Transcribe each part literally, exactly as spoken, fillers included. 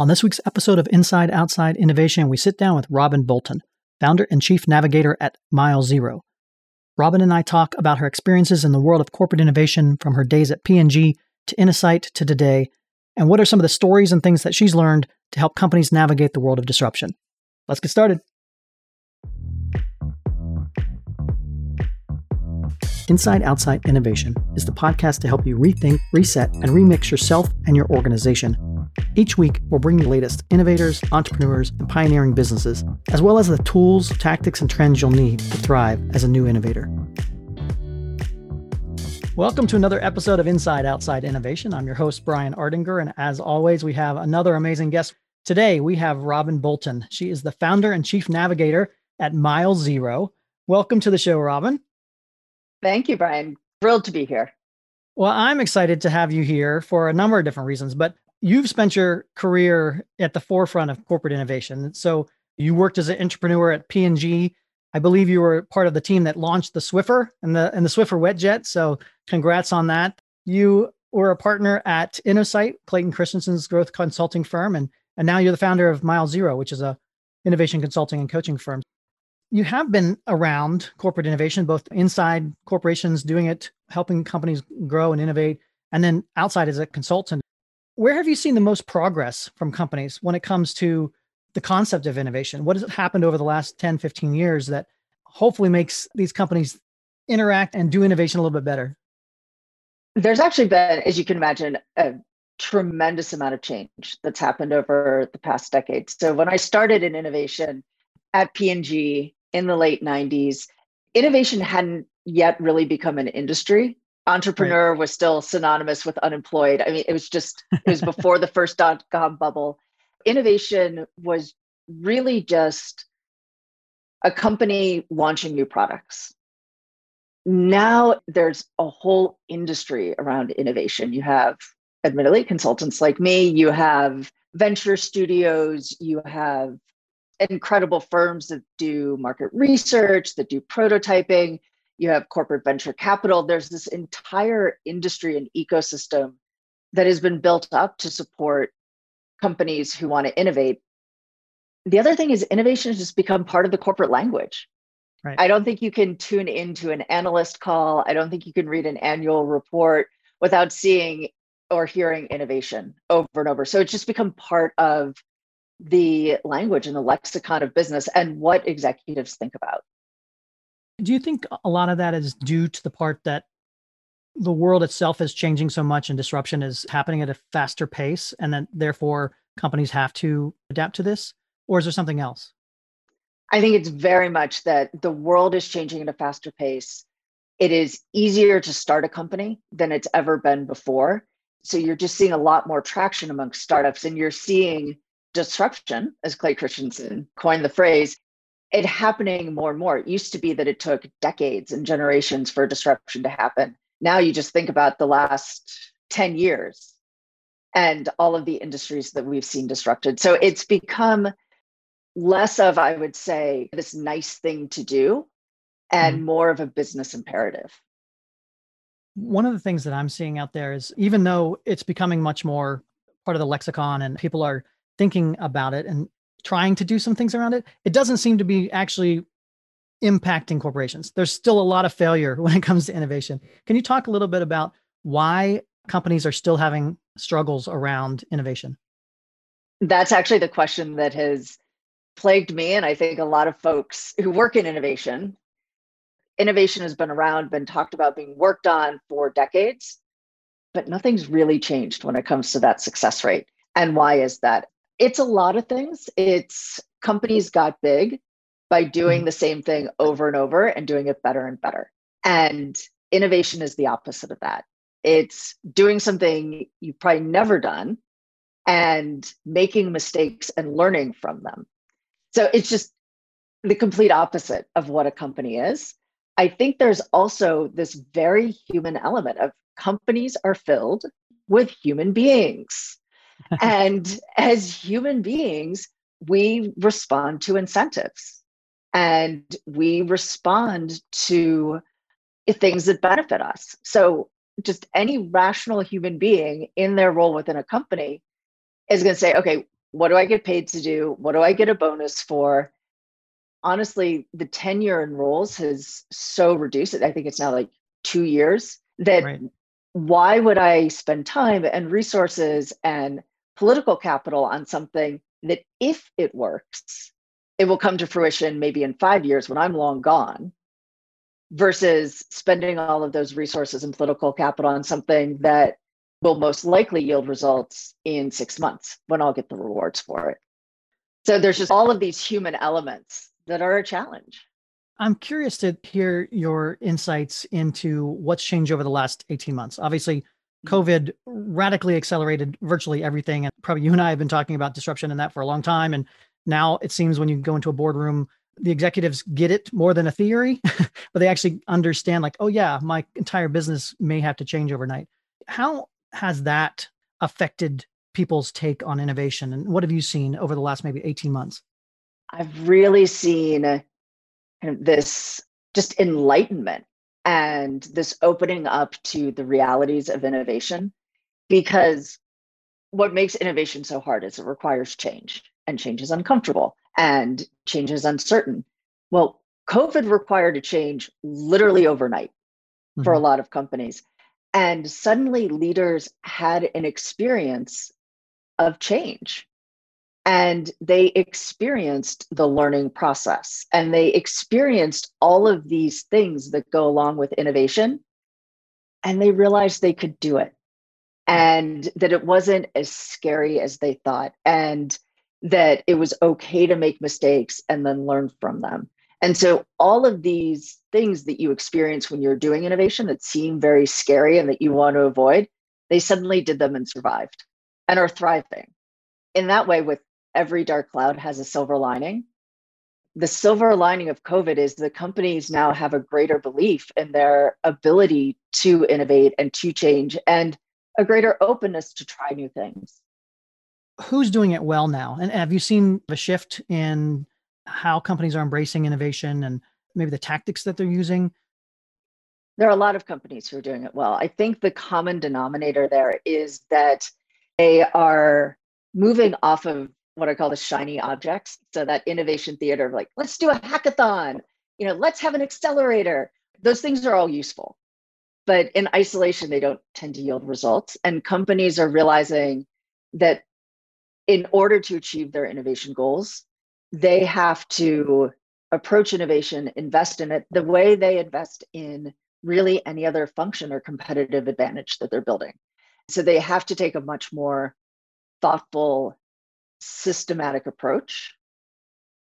On this week's episode of Inside Outside Innovation, we sit down with Robin Bolton, founder and chief navigator at Mile Zero. Robin and I talk about her experiences in the world of corporate innovation, from her days at P and G to Innosight to today, and what are some of the stories and things that she's learned to help companies navigate the world of disruption. Let's get started. Inside Outside Innovation is the podcast to help you rethink, reset, and remix yourself and your organization. Each week, we'll bring you the latest innovators, entrepreneurs, and pioneering businesses, as well as the tools, tactics, and trends you'll need to thrive as a new innovator. Welcome to another episode of Inside Outside Innovation. I'm your host, Brian Ardinger, and as always, we have another amazing guest. Today, we have Robin Bolton. She is the founder and chief navigator at Mile Zero. Welcome to the show, Robin. Thank you, Brian. Thrilled to be here. Well, I'm excited to have you here for a number of different reasons, but you've spent your career at the forefront of corporate innovation. So you worked as an entrepreneur at P and G. I believe you were part of the team that launched the Swiffer and the and the Swiffer WetJet. So congrats on that. You were a partner at Innosight, Clayton Christensen's growth consulting firm, and, and now you're the founder of Mile Zero, which is a innovation consulting and coaching firm. You have been around corporate innovation, both inside corporations doing it, helping companies grow and innovate, and then outside as a consultant. Where have you seen the most progress from companies when it comes to the concept of innovation? What has happened over the last ten, fifteen years that hopefully makes these companies interact and do innovation a little bit better? There's actually been, as you can imagine, a tremendous amount of change that's happened over the past decade. So when I started in innovation at P and G in the late nineties, innovation hadn't yet really become an industry. Entrepreneur right. was still synonymous with unemployed. I mean, it was just, it was before the first dot-com bubble. Innovation was really just a company launching new products. Now there's a whole industry around innovation. You have, admittedly, consultants like me, you have venture studios, you have incredible firms that do market research, that do prototyping. You have corporate venture capital. There's this entire industry and ecosystem that has been built up to support companies who want to innovate. The other thing is innovation has just become part of the corporate language. Right. I don't think you can tune into an analyst call. I don't think you can read an annual report without seeing or hearing innovation over and over. So it's just become part of the language and the lexicon of business and what executives think about. Do you think a lot of that is due to the part that the world itself is changing so much and disruption is happening at a faster pace, and then therefore companies have to adapt to this? Or is there something else? I think it's very much that the world is changing at a faster pace. It is easier to start a company than it's ever been before. So you're just seeing a lot more traction amongst startups, and you're seeing disruption, as Clay Christensen coined the phrase, it happening more and more. It used to be that it took decades and generations for disruption to happen. Now you just think about the last ten years and all of the industries that we've seen disrupted. So it's become less of, I would say, this nice thing to do and mm-hmm. more of a business imperative. One of the things that I'm seeing out there is, even though it's becoming much more part of the lexicon and people are thinking about it and trying to do some things around it, it doesn't seem to be actually impacting corporations. There's still a lot of failure when it comes to innovation. Can you talk a little bit about why companies are still having struggles around innovation? That's actually the question that has plagued me, and I think a lot of folks who work in innovation. Innovation has been around, been talked about, being worked on for decades, but nothing's really changed when it comes to that success rate. And why is that? It's a lot of things. It's companies got big by doing the same thing over and over and doing it better and better. And innovation is the opposite of that. It's doing something you've probably never done and making mistakes and learning from them. So it's just the complete opposite of what a company is. I think there's also this very human element of companies are filled with human beings. And as human beings, we respond to incentives and we respond to things that benefit us. So just any rational human being in their role within a company is going to say, okay, What do I get paid to do? What do I get a bonus for? Honestly, the tenure in roles has so reduced it. I think it's now like two years that right. Why would I spend time and resources and political capital on something that if it works, it will come to fruition maybe in five years when I'm long gone, versus spending all of those resources and political capital on something that will most likely yield results in six months when I'll get the rewards for it. So there's just all of these human elements that are a challenge. I'm curious to hear your insights into what's changed over the last eighteen months. Obviously, COVID radically accelerated virtually everything. And probably you and I have been talking about disruption and that for a long time. And now it seems when you go into a boardroom, the executives get it more than a theory, but they actually understand like, oh yeah, my entire business may have to change overnight. How has that affected people's take on innovation? And what have you seen over the last maybe eighteen months? I've really seen this just enlightenment and this opening up to the realities of innovation, because what makes innovation so hard is it requires change, and change is uncomfortable and change is uncertain. Well, COVID required a change literally overnight mm-hmm. for a lot of companies. And suddenly leaders had an experience of change, and they experienced the learning process, and they experienced all of these things that go along with innovation, and they realized they could do it, and that it wasn't as scary as they thought, and that it was okay to make mistakes and then learn from them. And so all of these things that you experience when you're doing innovation that seem very scary and that you want to avoid, they suddenly did them and survived and are thriving. In that way, with every dark cloud has a silver lining. The silver lining of COVID is the companies now have a greater belief in their ability to innovate and to change, and a greater openness to try new things. Who's doing it well now? And have you seen a shift in how companies are embracing innovation and maybe the tactics that they're using? There are a lot of companies who are doing it well. I think the common denominator there is that they are moving off of what I call the shiny objects. So that innovation theater of like, let's do a hackathon, you know, let's have an accelerator. Those things are all useful, but in isolation, they don't tend to yield results. And companies are realizing that in order to achieve their innovation goals, they have to approach innovation, invest in it the way they invest in really any other function or competitive advantage that they're building. So they have to take a much more thoughtful, systematic approach,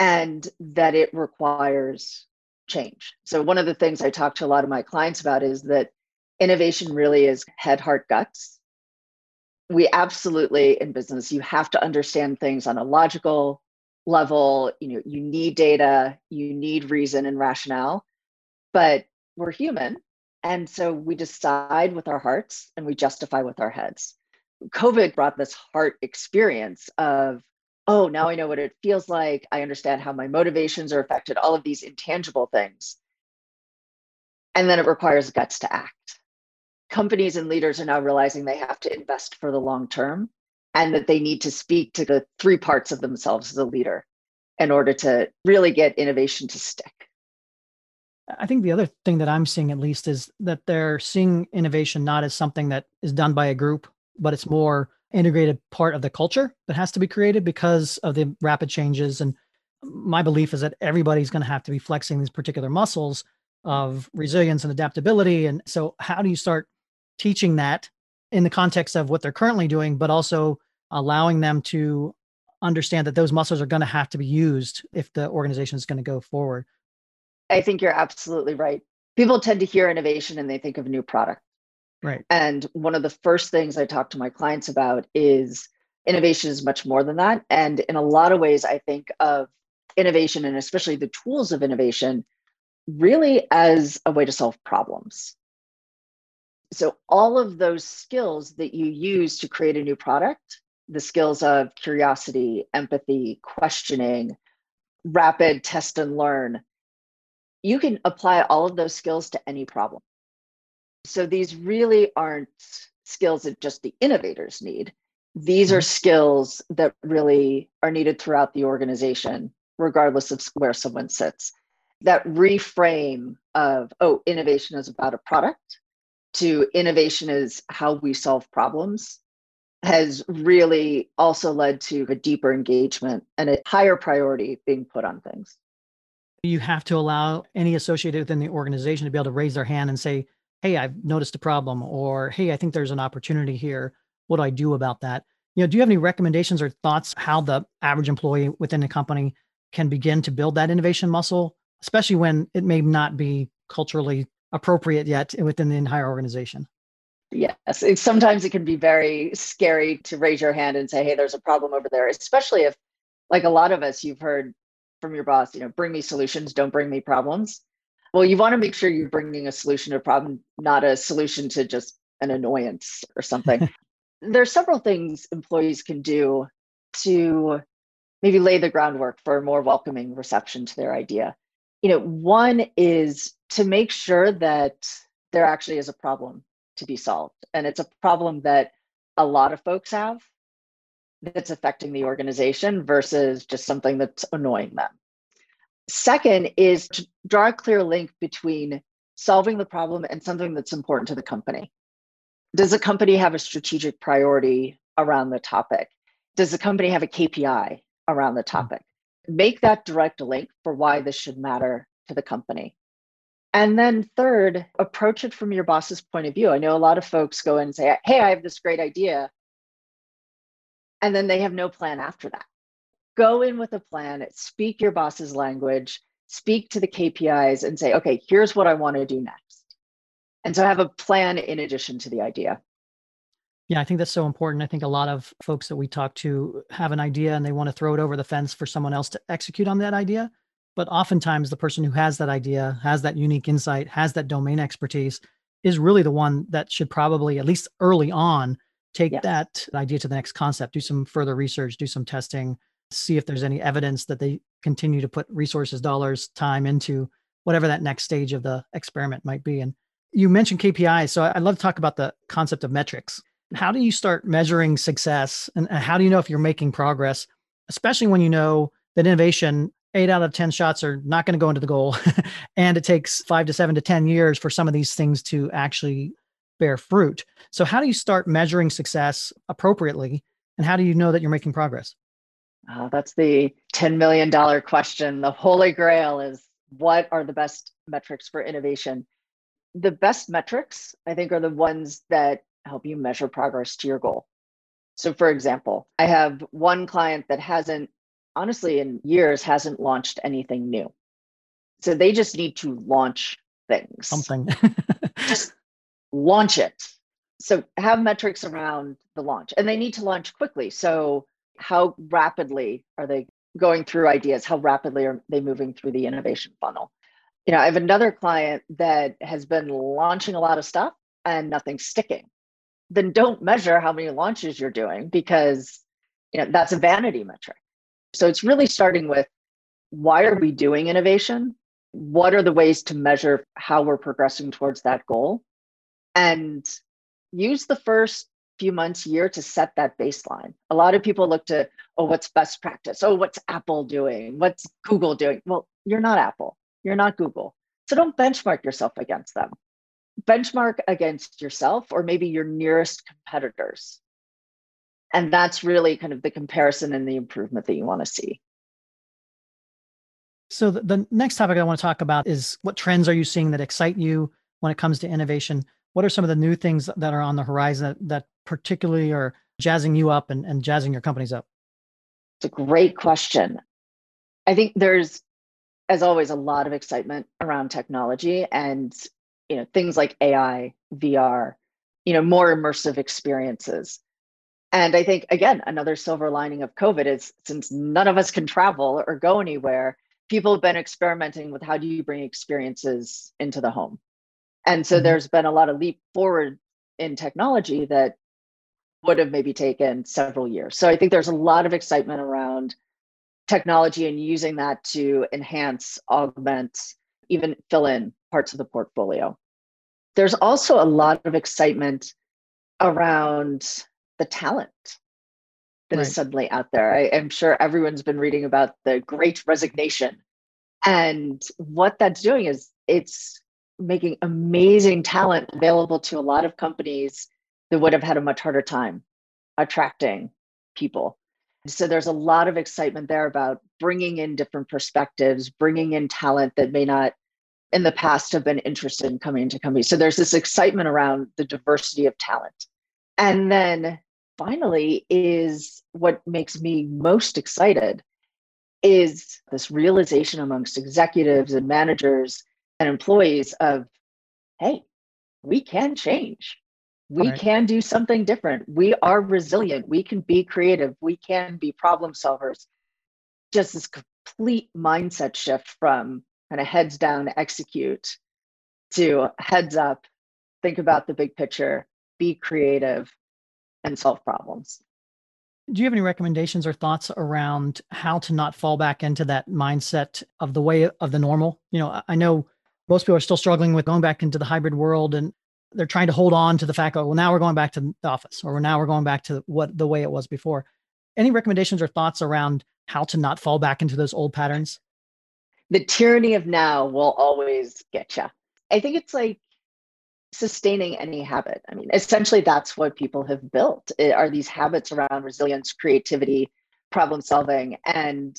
and that it requires change. So one of the things I talk to a lot of my clients about is that innovation really is head, heart, guts. We absolutely, in business, you have to understand things on a logical level. You know, you need data, you need reason and rationale, but we're human. And so we decide with our hearts and we justify with our heads. COVID brought this heart experience of, oh, now I know what it feels like. I understand how my motivations are affected, all of these intangible things. And then it requires guts to act. Companies and leaders are now realizing they have to invest for the long term, and that they need to speak to the three parts of themselves as a leader in order to really get innovation to stick. I think the other thing that I'm seeing, at least, is that they're seeing innovation not as something that is done by a group, but it's more integrated part of the culture that has to be created because of the rapid changes. And my belief is that everybody's going to have to be flexing these particular muscles of resilience and adaptability. And so how do you start teaching that in the context of what they're currently doing, but also allowing them to understand that those muscles are going to have to be used if the organization is going to go forward? I think you're absolutely right. People tend to hear innovation and they think of new product. Right. And one of the first things I talk to my clients about is innovation is much more than that. And in a lot of ways, I think of innovation, and especially the tools of innovation, really as a way to solve problems. So all of those skills that you use to create a new product, the skills of curiosity, empathy, questioning, rapid test and learn, you can apply all of those skills to any problem. So these really aren't skills that just the innovators need. These are skills that really are needed throughout the organization, regardless of where someone sits. That reframe of, oh, innovation is about a product, to innovation is how we solve problems, has really also led to a deeper engagement and a higher priority being put on things. You have to allow any associated within the organization to be able to raise their hand and say, hey, I've noticed a problem, or hey, I think there's an opportunity here. What do I do about that? You know, do you have any recommendations or thoughts how the average employee within the company can begin to build that innovation muscle, especially when it may not be culturally appropriate yet within the entire organization? Yes, it, sometimes it can be very scary to raise your hand and say, hey, there's a problem over there, especially if, like a lot of us, you've heard from your boss, you know, bring me solutions, don't bring me problems. Well, you want to make sure you're bringing a solution to a problem, not a solution to just an annoyance or something. There's several things employees can do to maybe lay the groundwork for a more welcoming reception to their idea. You know, one is to make sure that there actually is a problem to be solved. And it's a problem that a lot of folks have that's affecting the organization versus just something that's annoying them. Second is to draw a clear link between solving the problem and something that's important to the company. Does the company have a strategic priority around the topic? Does the company have a K P I around the topic? Make that direct link for why this should matter to the company. And then third, approach it from your boss's point of view. I know a lot of folks go in and say, hey, I have this great idea. And then they have no plan after that. Go in with a plan, speak your boss's language, speak to the K P Is and say, okay, here's what I want to do next. And so have a plan in addition to the idea. Yeah, I think that's so important. I think a lot of folks that we talk to have an idea and they want to throw it over the fence for someone else to execute on that idea. But oftentimes the person who has that idea, has that unique insight, has that domain expertise is really the one that should probably, at least early on, take yeah. that idea to the next concept, do some further research, do some testing, see if there's any evidence that they continue to put resources, dollars, time into whatever that next stage of the experiment might be. And you mentioned K P Is, so I'd love to talk about the concept of metrics. How do you start measuring success, and how do you know if you're making progress, especially when you know that innovation, eight out of ten shots are not going to go into the goal, and it takes five to seven to ten years for some of these things to actually bear fruit. So how do you start measuring success appropriately, and how do you know that you're making progress? Uh, that's the ten million dollars question. The holy grail is, what are the best metrics for innovation? The best metrics, I think, are the ones that help you measure progress to your goal. So for example, I have one client that hasn't, honestly, in years, hasn't launched anything new. So they just need to launch things. Something. Just launch it. So have metrics around the launch. And they need to launch quickly. So how rapidly are they going through ideas? How rapidly are they moving through the innovation funnel? You know, I have another client that has been launching a lot of stuff and nothing's sticking. Then don't measure how many launches you're doing, because, you know, that's a vanity metric. So it's really starting with, why are we doing innovation? What are the ways to measure how we're progressing towards that goal? And use the first few months, year to set that baseline. A lot of people look to, oh, what's best practice? Oh, what's Apple doing? What's Google doing? Well, you're not Apple. You're not Google. So don't benchmark yourself against them. Benchmark against yourself or maybe your nearest competitors. And that's really kind of the comparison and the improvement that you want to see. So the, the next topic I want to talk about is, what trends are you seeing that excite you when it comes to innovation? What are some of the new things that are on the horizon that, that particularly are jazzing you up and, and jazzing your companies up? It's a great question. I think there's, as always, a lot of excitement around technology and, you know, things like A I, V R, you know, more immersive experiences. And I think, again, another silver lining of COVID is, since none of us can travel or go anywhere, people have been experimenting with, how do you bring experiences into the home? And so mm-hmm. there's been a lot of leap forward in technology that would have maybe taken several years. So I think there's a lot of excitement around technology and using that to enhance, augment, even fill in parts of the portfolio. There's also a lot of excitement around the talent that right. is suddenly out there. I, I'm sure everyone's been reading about the Great Resignation. And what that's doing is it's making amazing talent available to a lot of companies that would have had a much harder time attracting people. So there's a lot of excitement there about bringing in different perspectives, bringing in talent that may not in the past have been interested in coming into companies. So there's this excitement around the diversity of talent. And then finally is what makes me most excited is this realization amongst executives and managers and employees of, hey, we can change. We right. can do something different. We are resilient. We can be creative. We can be problem solvers. Just this complete mindset shift from kind of heads down, execute, to heads up, think about the big picture, be creative, and solve problems. Do you have any recommendations or thoughts around how to not fall back into that mindset of the way of the normal? You know, I know most people are still struggling with going back into the hybrid world, and they're trying to hold on to the fact, oh, well, now we're going back to the office, or now we're going back to what the way it was before. Any recommendations or thoughts around how to not fall back into those old patterns? The tyranny of now will always get you. I think it's like sustaining any habit. I mean, essentially, that's what people have built are these habits around resilience, creativity, problem solving. And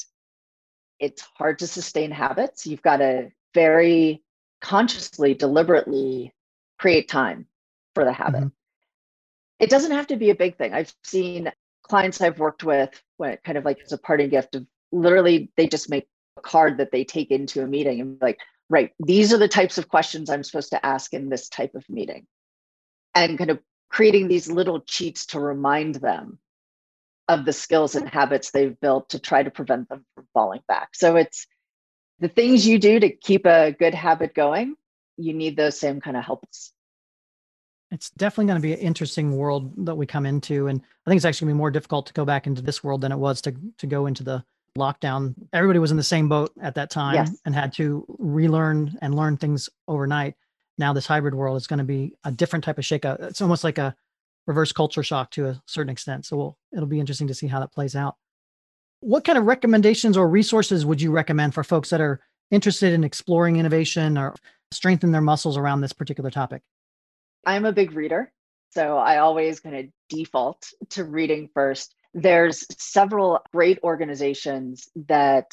it's hard to sustain habits. You've got to very consciously, deliberately create time for the habit. Mm-hmm. It doesn't have to be a big thing. I've seen clients I've worked with when it kind of like it's a parting gift of literally they just make a card that they take into a meeting and be like, right, these are the types of questions I'm supposed to ask in this type of meeting. And kind of creating these little cheats to remind them of the skills and habits they've built to try to prevent them from falling back. So it's the things you do to keep a good habit going, you need those same kind of helps. It's definitely going to be an interesting world that we come into. And I think it's actually going to be more difficult to go back into this world than it was to, to go into the lockdown. Everybody was in the same boat at that time yes. and had to relearn and learn things overnight. Now this hybrid world is going to be a different type of shakeup. It's almost like a reverse culture shock to a certain extent. So we'll, it'll be interesting to see how that plays out. What kind of recommendations or resources would you recommend for folks that are interested in exploring innovation or strengthen their muscles around this particular topic? I'm a big reader, so I always kind of default to reading first. There's several great organizations that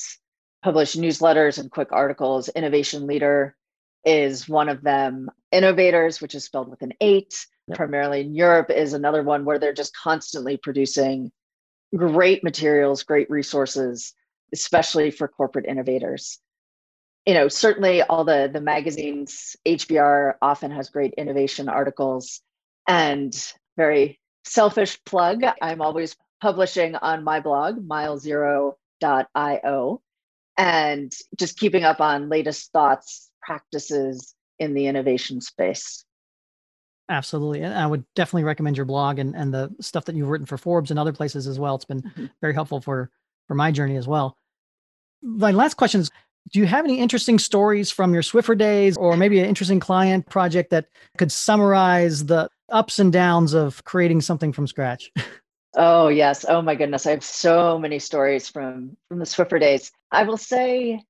publish newsletters and quick articles. Innovation Leader is one of them. Innovators, which is spelled with an eight, yep. primarily in Europe, is another one where they're just constantly producing great materials, great resources, especially for corporate innovators. You know, certainly all the, the magazines, H B R often has great innovation articles. And very selfish plug, I'm always publishing on my blog, mile zero dot io, and just keeping up on latest thoughts, practices in the innovation space. Absolutely. And I would definitely recommend your blog and, and the stuff that you've written for Forbes and other places as well. It's been mm-hmm. very helpful for, for my journey as well. My last question is, do you have any interesting stories from your Swiffer days or maybe an interesting client project that could summarize the ups and downs of creating something from scratch? Oh, yes. Oh, my goodness. I have so many stories from, from the Swiffer days. I will say,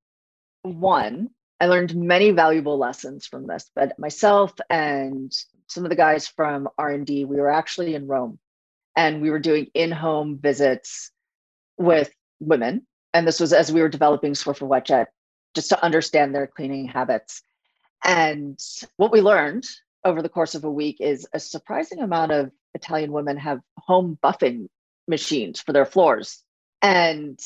one, I learned many valuable lessons from this, but myself and some of the guys from R and D, we were actually in Rome and we were doing in-home visits with women. And this was as we were developing Swiffer WetJet, just to understand their cleaning habits. And what we learned over the course of a week is a surprising amount of Italian women have home buffing machines for their floors, and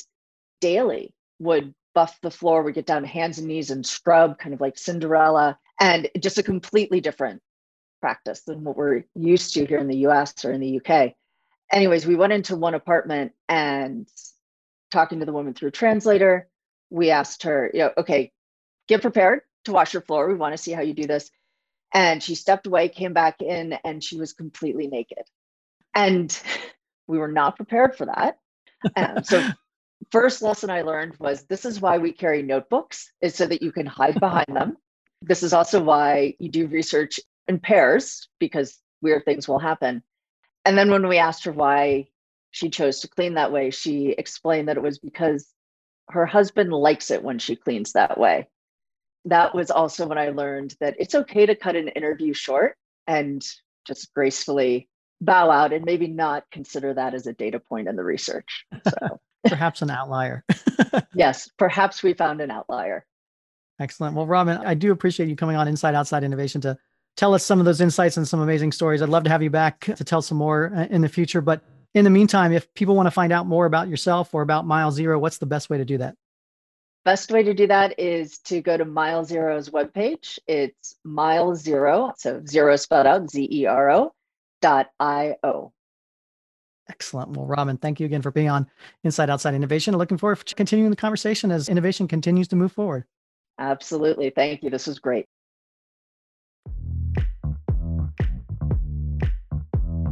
daily would buff the floor, would get down hands and knees and scrub, kind of like Cinderella, and just a completely different practice than what we're used to here in the U S or in the U K. Anyways, we went into one apartment and talking to the woman through translator, we asked her, you know, okay, get prepared to wash your floor. We want to see how you do this. And she stepped away, came back in, and she was completely naked. And we were not prepared for that. Um, so first lesson I learned was this is why we carry notebooks, is so that you can hide behind them. This is also why you do research in pairs, because weird things will happen. And then when we asked her why she chose to clean that way. She explained that it was because her husband likes it when she cleans that way. That was also when I learned that it's okay to cut an interview short and just gracefully bow out and maybe not consider that as a data point in the research. So. Perhaps an outlier. Yes, perhaps we found an outlier. Excellent. Well, Robin, I do appreciate you coming on Inside Outside Innovation to tell us some of those insights and some amazing stories. I'd love to have you back to tell some more in the future. But in the meantime, if people want to find out more about yourself or about Mile Zero, what's the best way to do that? Best way to do that is to go to Mile Zero's webpage. It's Mile Zero, so zero spelled out, Z E R O, dot I O. Excellent. Well, Robin, thank you again for being on Inside Outside Innovation. Looking forward to continuing the conversation as innovation continues to move forward. Absolutely. Thank you. This was great.